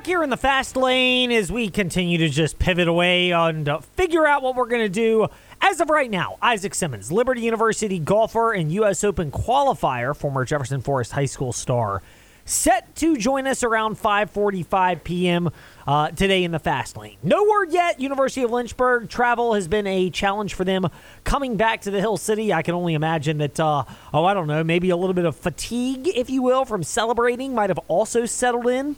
Back here in the fast lane as we continue to just pivot away and figure out what we're going to do. As of right now, Isaac Simmons, Liberty University golfer and U.S. Open qualifier, former Jefferson Forest High School star, set to join us around 5:45 p.m. Today in the fast lane. No word yet. University of Lynchburg travel has been a challenge for them coming back to the Hill City. I can only imagine that, maybe a little bit of fatigue, if you will, from celebrating might have also settled in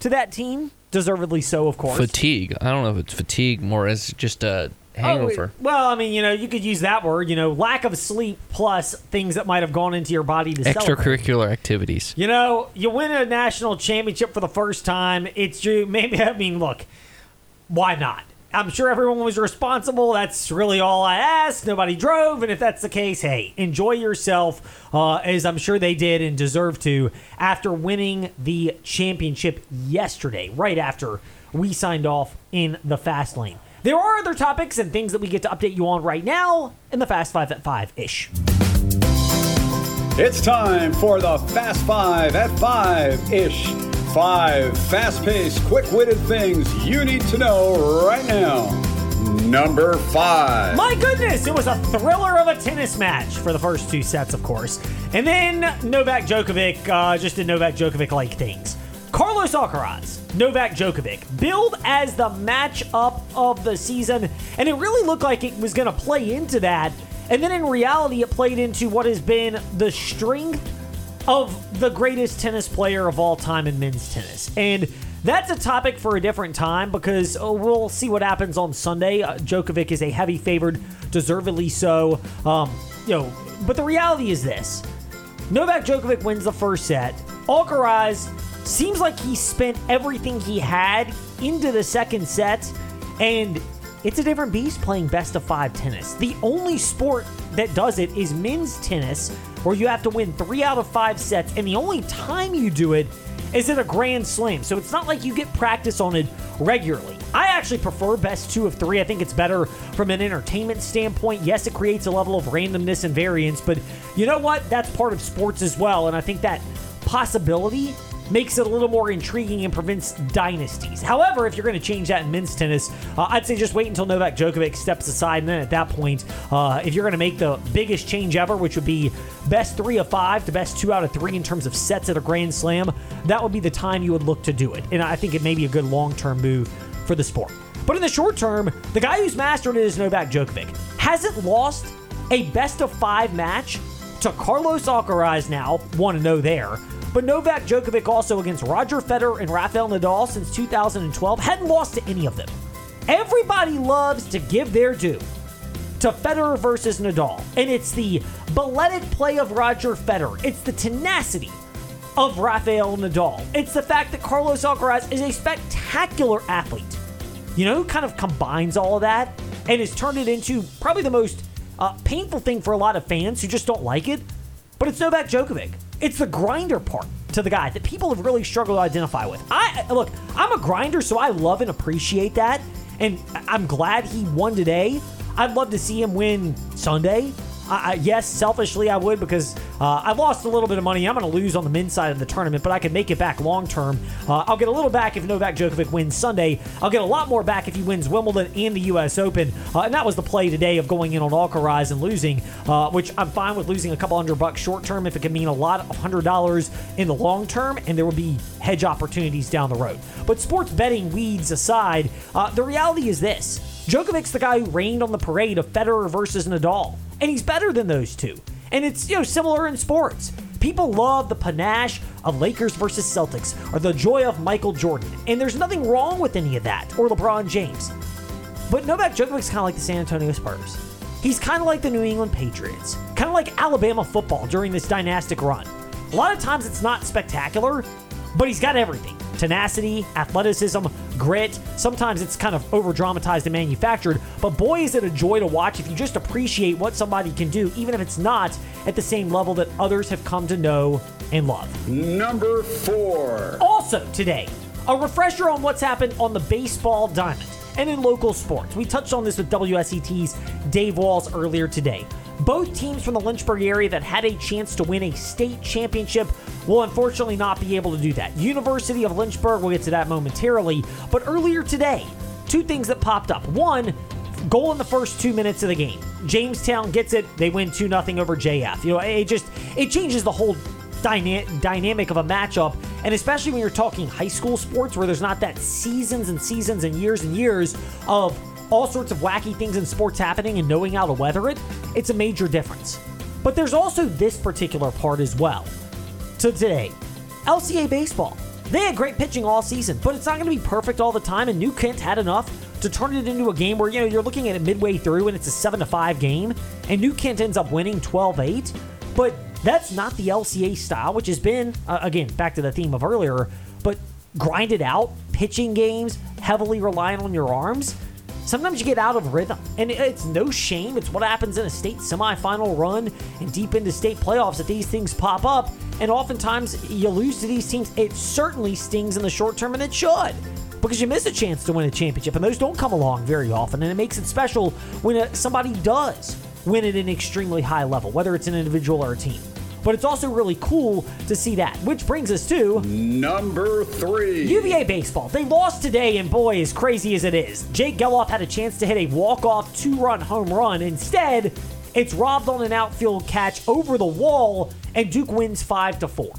to that team. Deservedly so, of course. Fatigue. I don't know if it's fatigue more. It's just a hangover. Oh, well, I mean, you could use that word, lack of sleep plus things that might have gone into your body to celebrate. Extracurricular activities. You win a national championship for the first time. It's you. Maybe, look, why not? I'm sure everyone was responsible. That's really all I ask. Nobody drove. And if that's the case, hey, enjoy yourself, as I'm sure they did and deserve to after winning the championship yesterday, right after we signed off in the fast lane. There are other topics and things that we get to update you on right now in the Fast 5 at 5-ish. It's time for the Fast 5 at 5-ish. 5 fast-paced, quick-witted things you need to know right now. Number 5. My goodness, it was a thriller of a tennis match for the first two sets, of course. And then Novak Djokovic just did Novak Djokovic-like things. Carlos Alcaraz, Novak Djokovic, billed as the matchup of the season, and it really looked like it was going to play into that, and then in reality, it played into what has been the strength of the greatest tennis player of all time in men's tennis, and that's a topic for a different time because we'll see what happens on Sunday. Djokovic is a heavy favored, deservedly so, but the reality is this. Novak Djokovic wins the first set. Alcaraz seems like he spent everything he had into the second set, and it's a different beast playing best-of-5 tennis. The only sport that does it is men's tennis, where you have to win 3 out of 5 sets, and the only time you do it is in a grand slam. So it's not like you get practice on it regularly. I actually prefer best 2 of 3. I think it's better from an entertainment standpoint. Yes, it creates a level of randomness and variance, but you know what? That's part of sports as well, and I think that possibility makes it a little more intriguing and prevents dynasties. However, if you're going to change that in men's tennis, I'd say just wait until Novak Djokovic steps aside, and then at that point, if you're going to make the biggest change ever, which would be best 3 of 5 to best 2 out of 3 in terms of sets at a Grand Slam, that would be the time you would look to do it. And I think it may be a good long-term move for the sport. But in the short term, the guy who's mastered it is Novak Djokovic. Hasn't lost a best-of-5 match to Carlos Alcaraz now, 1-0 there. But Novak Djokovic also against Roger Federer and Rafael Nadal since 2012 hadn't lost to any of them. Everybody loves to give their due to Federer versus Nadal. And it's the balleted play of Roger Federer. It's the tenacity of Rafael Nadal. It's the fact that Carlos Alcaraz is a spectacular athlete. Who kind of combines all of that and has turned it into probably the most painful thing for a lot of fans who just don't like it. But it's Novak Djokovic. It's the grinder part to the guy that people have really struggled to identify with. I'm a grinder, so I love and appreciate that. And I'm glad he won today. I'd love to see him win Sunday. Yes, selfishly I would because I've lost a little bit of money. I'm going to lose on the men's side of the tournament, but I can make it back long term. I'll get a little back if Novak Djokovic wins Sunday. I'll get a lot more back if he wins Wimbledon and the U.S. Open. And that was the play today of going in on Alcaraz and losing, which I'm fine with losing a couple $100 short term if it can mean a lot of $100 in the long term, and there will be hedge opportunities down the road. But sports betting weeds aside, the reality is this. Djokovic's the guy who rained on the parade of Federer versus Nadal. And he's better than those two. And it's, similar in sports. People love the panache of Lakers versus Celtics or the joy of Michael Jordan. And there's nothing wrong with any of that or LeBron James. But Novak Djokovic's kind of like the San Antonio Spurs. He's kind of like the New England Patriots. Kind of like Alabama football during this dynastic run. A lot of times it's not spectacular, but he's got everything. Tenacity, athleticism, grit. Sometimes it's kind of over-dramatized and manufactured, but boy, is it a joy to watch if you just appreciate what somebody can do, even if it's not at the same level that others have come to know and love. Number 4. Also today, a refresher on what's happened on the baseball diamond and in local sports. We touched on this with WSET's Dave Walsh earlier today. Both teams from the Lynchburg area that had a chance to win a state championship will unfortunately not be able to do that. University of Lynchburg, we'll get to that momentarily. But earlier today, two things that popped up. One, goal in the first 2 minutes of the game. Jamestown gets it. They win 2-0 over JF. You know, it changes the whole dynamic of a matchup, and especially when you're talking high school sports where there's not that seasons and years of all sorts of wacky things in sports happening and knowing how to weather it. It's a major difference. But there's also this particular part as well. So today, LCA Baseball, they had great pitching all season, but it's not going to be perfect all the time, and New Kent had enough to turn it into a game where, you know, you're looking at it midway through and it's a 7-5 game, and New Kent ends up winning 12-8, but that's not the LCA style, which has been, again, back to the theme of earlier, but grinded out, pitching games, heavily relying on your arms. Sometimes you get out of rhythm, and it's no shame. It's what happens in a state semifinal run and deep into state playoffs that these things pop up, and oftentimes you lose to these teams. It certainly stings in the short term, and it should, because you miss a chance to win a championship, and those don't come along very often, and it makes it special when somebody does win at an extremely high level, whether it's an individual or a team. But it's also really cool to see that, which brings us to number three. UVA baseball. They lost today, and boy, as crazy as it is, Jake Geloff had a chance to hit a walk-off 2-run home run. Instead, it's robbed on an outfield catch over the wall, and Duke wins 5-4.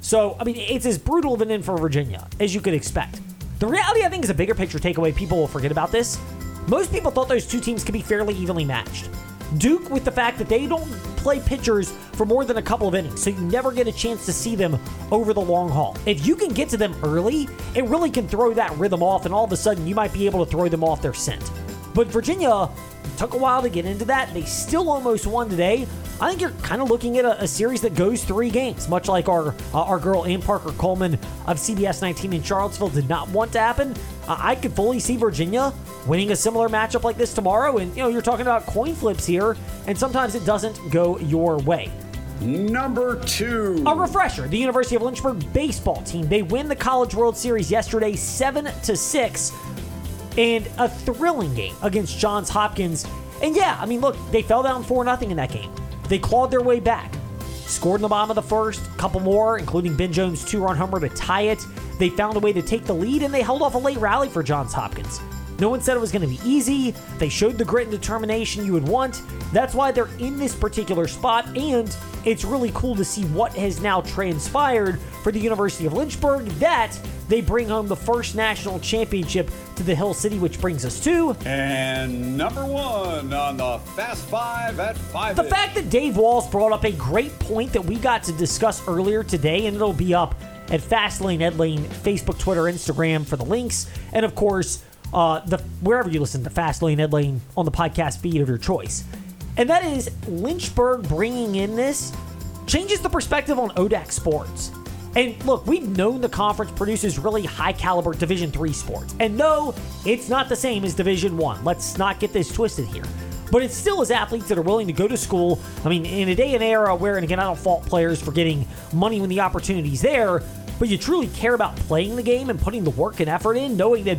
So, I mean, it's as brutal of an end for Virginia as you could expect. The reality, I think, is a bigger picture takeaway. People will forget about this. Most people thought those two teams could be fairly evenly matched. Duke, with the fact that they don't play pitchers for more than a couple of innings, so you never get a chance to see them over the long haul. If you can get to them early, it really can throw that rhythm off, and all of a sudden you might be able to throw them off their scent. But Virginia took a while to get into that. They still almost won today. I think you're kind of looking at a series that goes three games, much like our girl Ann Parker Coleman of CBS 19 in Charlottesville did not want to happen. I could fully see Virginia winning a similar matchup like this tomorrow, and you know, you're talking about coin flips here, and sometimes it doesn't go your way. Number two. A refresher, the University of Lynchburg baseball team. They win the College World Series yesterday 7-6 and a thrilling game against Johns Hopkins. And yeah, I mean, look, they fell down 4-0 in that game. They clawed their way back, scored in the bottom of the first, couple more, including Ben Jones' 2-run homer to tie it. They found a way to take the lead, and they held off a late rally for Johns Hopkins. No one said it was going to be easy. They showed the grit and determination you would want. That's why they're in this particular spot, and it's really cool to see what has now transpired for the University of Lynchburg, that they bring home the first national championship to the Hill City, which brings us to... And number one on the Fast 5 at 5. The fact that Dave Walsh brought up a great point that we got to discuss earlier today, and it'll be up at Fastlane, Ed Lane, Facebook, Twitter, Instagram for the links, and of course... wherever you listen to Fastlane, Ed Lane on the podcast feed of your choice. And that is Lynchburg bringing in this changes the perspective on ODAC sports. And look, we've known the conference produces really high caliber Division III sports. And no, it's not the same as Division I. Let's not get this twisted here. But it still is athletes that are willing to go to school. I mean, in a day and era where, and again, I don't fault players for getting money when the opportunity's there, but you truly care about playing the game and putting the work and effort in, knowing that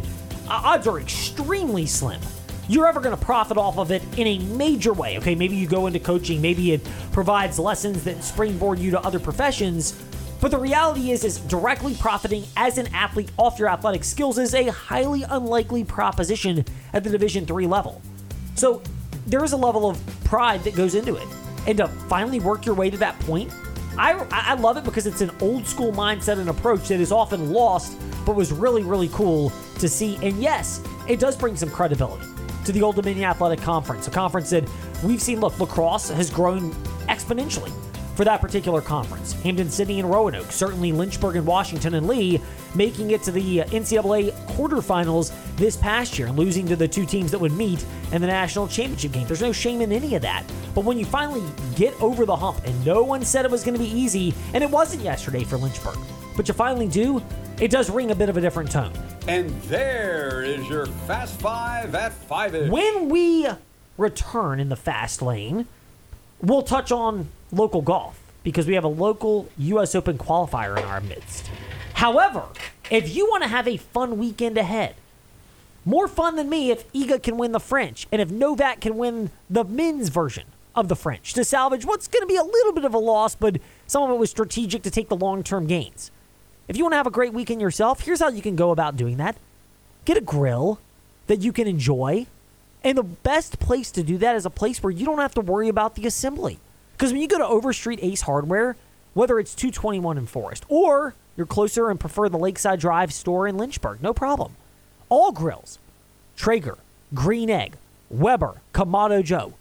odds are extremely slim you're ever going to profit off of it in a major way. Okay, maybe you go into coaching, maybe it provides lessons that springboard you to other professions, but the reality is directly profiting as an athlete off your athletic skills is a highly unlikely proposition at the Division III level. So there is a level of pride that goes into it, and to finally work your way to that point, I love it because it's an old school mindset and approach that is often lost, but was really, really cool to see. And yes, it does bring some credibility to the Old Dominion Athletic Conference, a conference that we've seen, look, lacrosse has grown exponentially for that particular conference. Hampton, Sydney, and Roanoke, certainly Lynchburg and Washington and Lee, making it to the NCAA quarterfinals this past year and losing to the two teams that would meet in the national championship game. There's no shame in any of that. But when you finally get over the hump, and no one said it was going to be easy, and it wasn't yesterday for Lynchburg, but you finally do, it does ring a bit of a different tone. And there is your Fast 5 at 5-ish. When we return in the Fast Lane, we'll touch on local golf because we have a local U.S. Open qualifier in our midst. However, if you want to have a fun weekend ahead, more fun than me if Iga can win the French and if Novak can win the men's version of the French to salvage what's going to be a little bit of a loss, but some of it was strategic to take the long-term gains. If you want to have a great weekend yourself, here's how you can go about doing that. Get a grill that you can enjoy. And the best place to do that is a place where you don't have to worry about the assembly. Because when you go to Overstreet Ace Hardware, whether it's 221 in Forest or you're closer and prefer the Lakeside Drive store in Lynchburg, no problem. All grills, Traeger, Green Egg, Weber, Kamado Joe,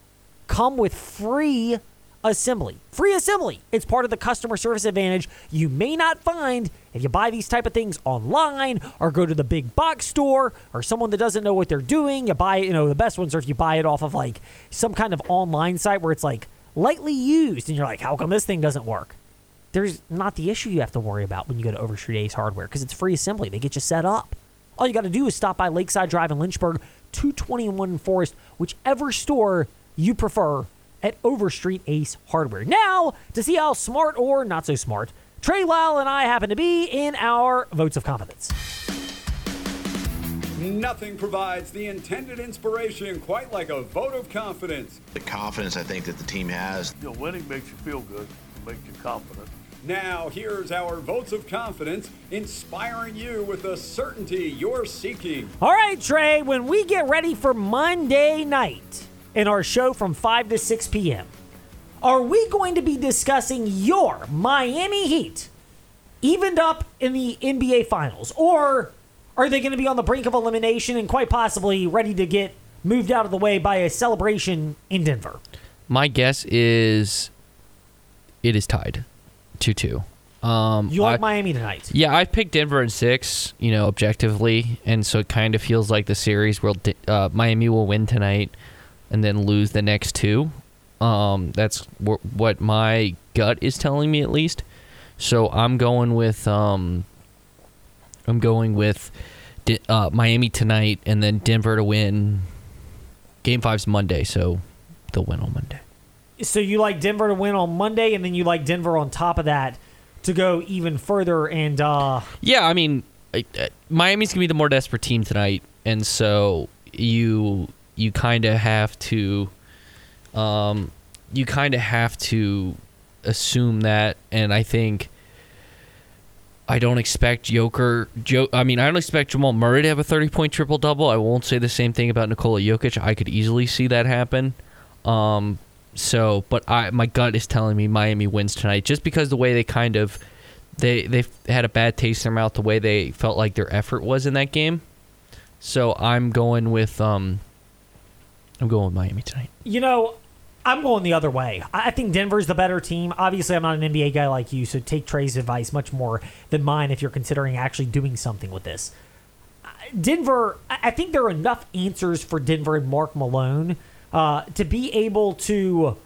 come with free assembly. Free assembly. It's part of the customer service advantage you may not find if you buy these type of things online or go to the big box store or someone that doesn't know what they're doing. You buy it, the best ones are if you buy it off of like some kind of online site where it's like lightly used and you're like, how come this thing doesn't work? There's not the issue you have to worry about when you go to Overstreet Ace Hardware because it's free assembly. They get you set up. All you got to do is stop by Lakeside Drive in Lynchburg, 221 in Forest, whichever store you prefer at Overstreet Ace Hardware. Now, to see how smart or not so smart Trey Lyle and I happen to be in our Votes of Confidence. Nothing provides the intended inspiration quite like a vote of confidence. The confidence I think that the team has. You know, winning makes you feel good, it makes you confident. Now, here's our Votes of Confidence, inspiring you with the certainty you're seeking. All right, Trey, when we get ready for Monday night in our show from 5 to 6 p.m., are we going to be discussing your Miami Heat evened up in the NBA Finals? Or are they going to be on the brink of elimination and quite possibly ready to get moved out of the way by a celebration in Denver? My guess is it is tied. 2-2. You like Miami tonight? Yeah, I picked Denver in 6, objectively, and so it kind of feels like the series where Miami will win tonight and then lose the next 2. That's what my gut is telling me, at least. So I'm going with Miami tonight and then Denver to win. Game 5's Monday, so they'll win on Monday. So you like Denver to win on Monday, and then you like Denver on top of that to go even further. And yeah, I mean, Miami's going to be the more desperate team tonight, and so you kind of have to assume that. And I think I don't expect I don't expect Jamal Murray to have a 30-point triple-double. I won't say the same thing about Nikola Jokic. I could easily see that happen. My gut is telling me Miami wins tonight, just because the way they kind of they've had a bad taste in their mouth, the way they felt like their effort was in that game. So I'm going with Miami tonight. I'm going the other way. I think Denver's the better team. Obviously, I'm not an NBA guy like you, so take Trey's advice much more than mine if you're considering actually doing something with this. Denver, I think there are enough answers for Denver and Mark Malone to be able to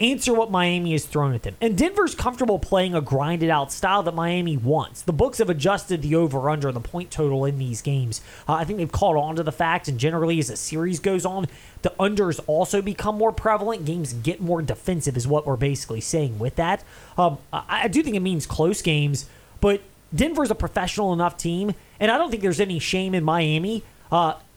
answer what Miami has thrown at them. And Denver's comfortable playing a grinded-out style that Miami wants. The books have adjusted the over-under and the point total in these games. I think they've caught on to the fact, and generally as the series goes on, the unders also become more prevalent. Games get more defensive is what we're basically saying with that. I do think it means close games, but Denver's a professional enough team, and I don't think there's any shame in Miami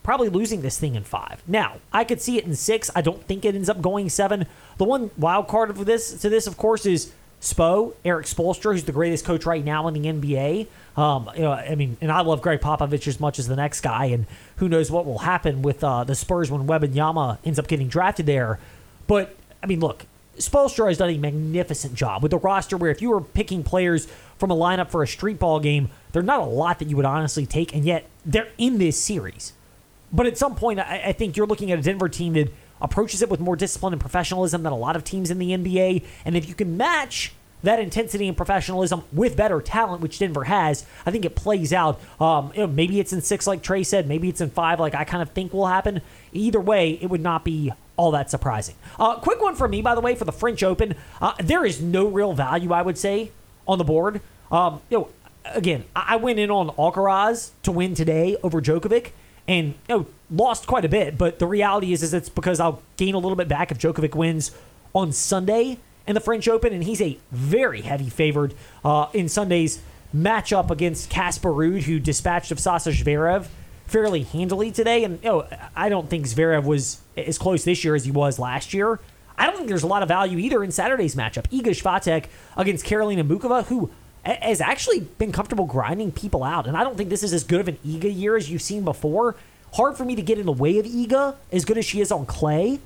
probably losing this thing in 5. Now, I could see it in 6. I don't think it ends up going 7. The one wild card of this, of course, is Spo, Eric Spoelstra, who's the greatest coach right now in the NBA. And I love Greg Popovich as much as the next guy, and who knows what will happen with the Spurs when Wembanyama ends up getting drafted there. But, look, Spoelstra has done a magnificent job with a roster where if you were picking players from a lineup for a street ball game, there's not a lot that you would honestly take, and yet they're in this series. But at some point, I think you're looking at a Denver team that approaches it with more discipline and professionalism than a lot of teams in the NBA. And if you can match that intensity and professionalism with better talent, which Denver has, I think it plays out. Maybe it's in 6, like Trey said. Maybe it's in 5, like I kind of think will happen. Either way, it would not be all that surprising. Quick one for me, by the way, for the French Open. There is no real value, I would say, on the board. Again, I went in on Alcaraz to win today over Djokovic. And lost quite a bit, but the reality is it's because I'll gain a little bit back if Djokovic wins on Sunday in the French Open, and he's a very heavy favored in Sunday's matchup against Casper Ruud, who dispatched of Sasa Zverev fairly handily today. And I don't think Zverev was as close this year as he was last year. I don't think there's a lot of value either in Saturday's matchup. Iga Swiatek against Karolina Mucova, who has actually been comfortable grinding people out. And I don't think this is as good of an Iga year as you've seen before. Hard for me to get in the way of Iga, as good as she is on clay.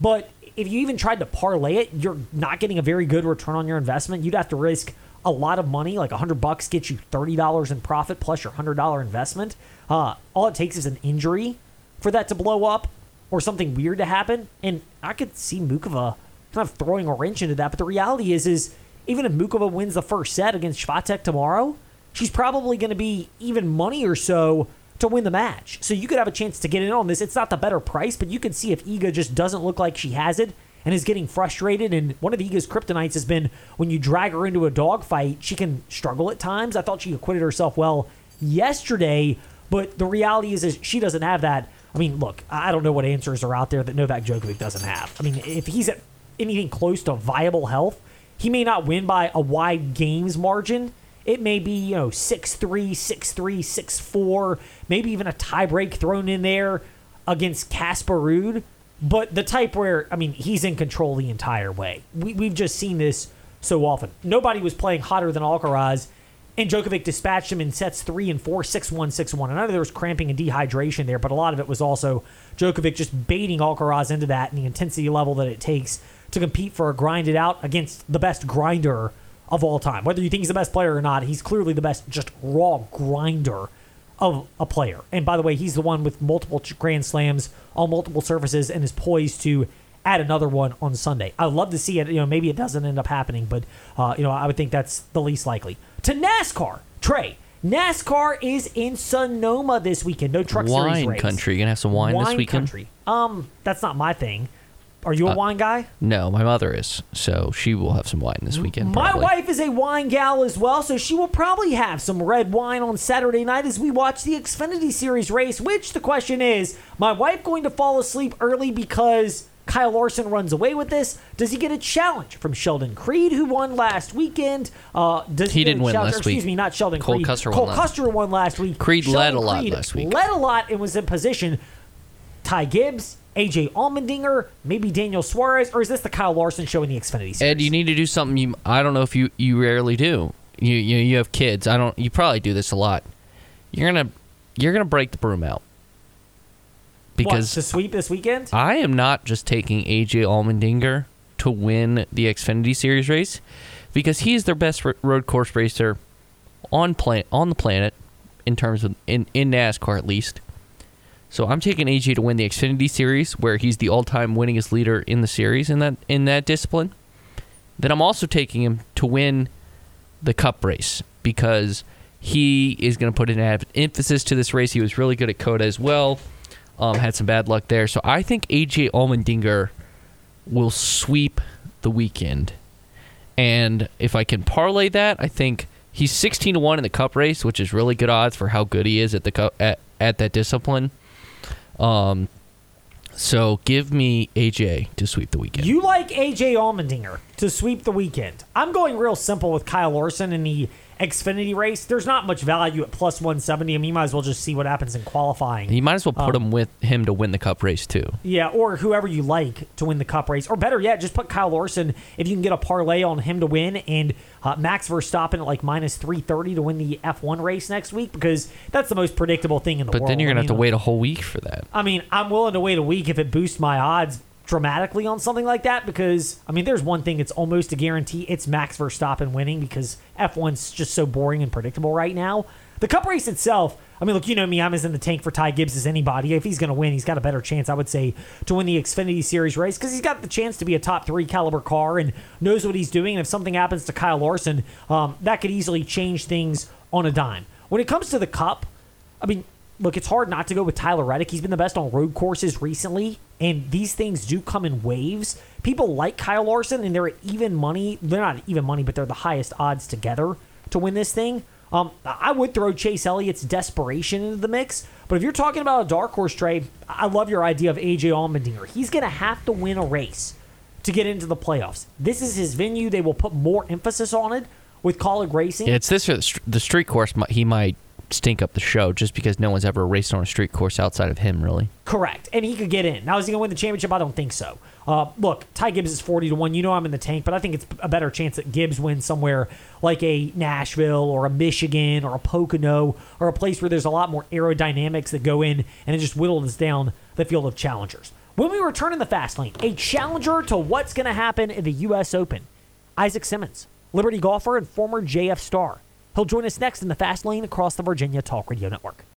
But if you even tried to parlay it, you're not getting a very good return on your investment. You'd have to risk a lot of money. Like $100 gets you $30 in profit plus your $100 investment. All it takes is an injury for that to blow up or something weird to happen. And I could see Mukova kind of throwing a wrench into that. But the reality is even if Mukova wins the first set against Swiatek tomorrow, she's probably going to be even money or so to win the match. So you could have a chance to get in on this. It's not the better price, but you can see if Iga just doesn't look like she has it and is getting frustrated. And one of Iga's kryptonites has been when you drag her into a dogfight, she can struggle at times. I thought she acquitted herself well yesterday, but the reality is she doesn't have that. I mean, look, I don't know what answers are out there that Novak Djokovic doesn't have. I mean, if he's at anything close to viable health, he may not win by a wide games margin. It may be, 6-3, 6-3, 6-4, maybe even a tie break thrown in there against Casper Ruud. But the type where, he's in control the entire way. We've just seen this so often. Nobody was playing hotter than Alcaraz, and Djokovic dispatched him in sets 3 and 4, 6-1, 6-1. And I know there was cramping and dehydration there, but a lot of it was also Djokovic just baiting Alcaraz into that and the intensity level that it takes to compete for a grinded out against the best grinder of all time. Whether you think he's the best player or not, he's clearly the best just raw grinder of a player. And by the way, he's the one with multiple Grand Slams on multiple surfaces and is poised to add another one on Sunday. I'd love to see it. Maybe it doesn't end up happening, but I would think that's the least likely. To NASCAR, Trey. NASCAR is in Sonoma this weekend. No truck wine series race. Wine country. You gonna have some wine this weekend? Country. That's not my thing. Are you a wine guy? No, my mother is, so she will have some wine this weekend. Probably. My wife is a wine gal as well, so she will probably have some red wine on Saturday night as we watch the Xfinity Series race, which the question is, my wife going to fall asleep early because Kyle Larson runs away with this? Does he get a challenge from Sheldon Creed, who won last weekend? He didn't win last week. Excuse me, not Sheldon Creed. Cole Custer won last week. Creed led a lot last week. Led a lot and was in position. Ty Gibbs, AJ Allmendinger, maybe Daniel Suarez, or is this the Kyle Larson show in the Xfinity Series? Ed, you need to do something. I don't know if you rarely do. You have kids. You probably do this a lot. You're gonna break the broom out because to sweep this weekend. I am not just taking AJ Allmendinger to win the Xfinity Series race because he is their best road course racer on the planet in terms of in NASCAR at least. So I'm taking AJ to win the Xfinity Series, where he's the all-time winningest leader in the series in that discipline. Then I'm also taking him to win the Cup race because he is going to put an emphasis to this race. He was really good at COTA as well. Had some bad luck there. So I think AJ Allmendinger will sweep the weekend. And if I can parlay that, I think he's 16-1 in the Cup race, which is really good odds for how good he is at the cup, at that discipline. So give me AJ to sweep the weekend. You like AJ Allmendinger to sweep the weekend. I'm going real simple with Kyle Larson in the Xfinity race. There's not much value at plus 170. I mean, you might as well just see what happens in qualifying. You might as well put him with him to win the Cup race too. Yeah, or whoever you like to win the Cup race. Or better yet, just put Kyle Larson if you can get a parlay on him to win and Max Verstappen at like minus 330 to win the F1 race next week because that's the most predictable thing in the world. But then you're going to have to wait a whole week for that. I mean, I'm willing to wait a week if it boosts my odds dramatically on something like that because, there's one thing it's almost a guarantee. It's Max Verstappen winning because F1's just so boring and predictable right now. The Cup race itself, look, you know me, I'm as in the tank for Ty Gibbs as anybody. If he's going to win, he's got a better chance, I would say, to win the Xfinity Series race because he's got the chance to be a top 3 caliber car and knows what he's doing. And if something happens to Kyle Larson, that could easily change things on a dime. When it comes to the Cup, look, it's hard not to go with Tyler Reddick. He's been the best on road courses recently, and these things do come in waves. People like Kyle Larson, and they're even money. They're not even money, but they're the highest odds together to win this thing. I would throw Chase Elliott's desperation into the mix, but if you're talking about a dark horse trade, I love your idea of A.J. Allmendinger. He's going to have to win a race to get into the playoffs. This is his venue. They will put more emphasis on it with college racing. Yeah, it's this or the street course. He might stink up the show just because no one's ever raced on a street course outside of him, really. Correct. And he could get in. Now, is he going to win the championship? I don't think so. Look, Ty Gibbs is 40-1. You know I'm in the tank, but I think it's a better chance that Gibbs wins somewhere like a Nashville or a Michigan or a Pocono or a place where there's a lot more aerodynamics that go in and it just whittles down the field of challengers. When we return in the Fast Lane, a challenger to what's going to happen in the U.S. Open. Isaac Simmons, Liberty golfer and former JF star. He'll join us next in the Fast Lane across the Virginia Talk Radio Network.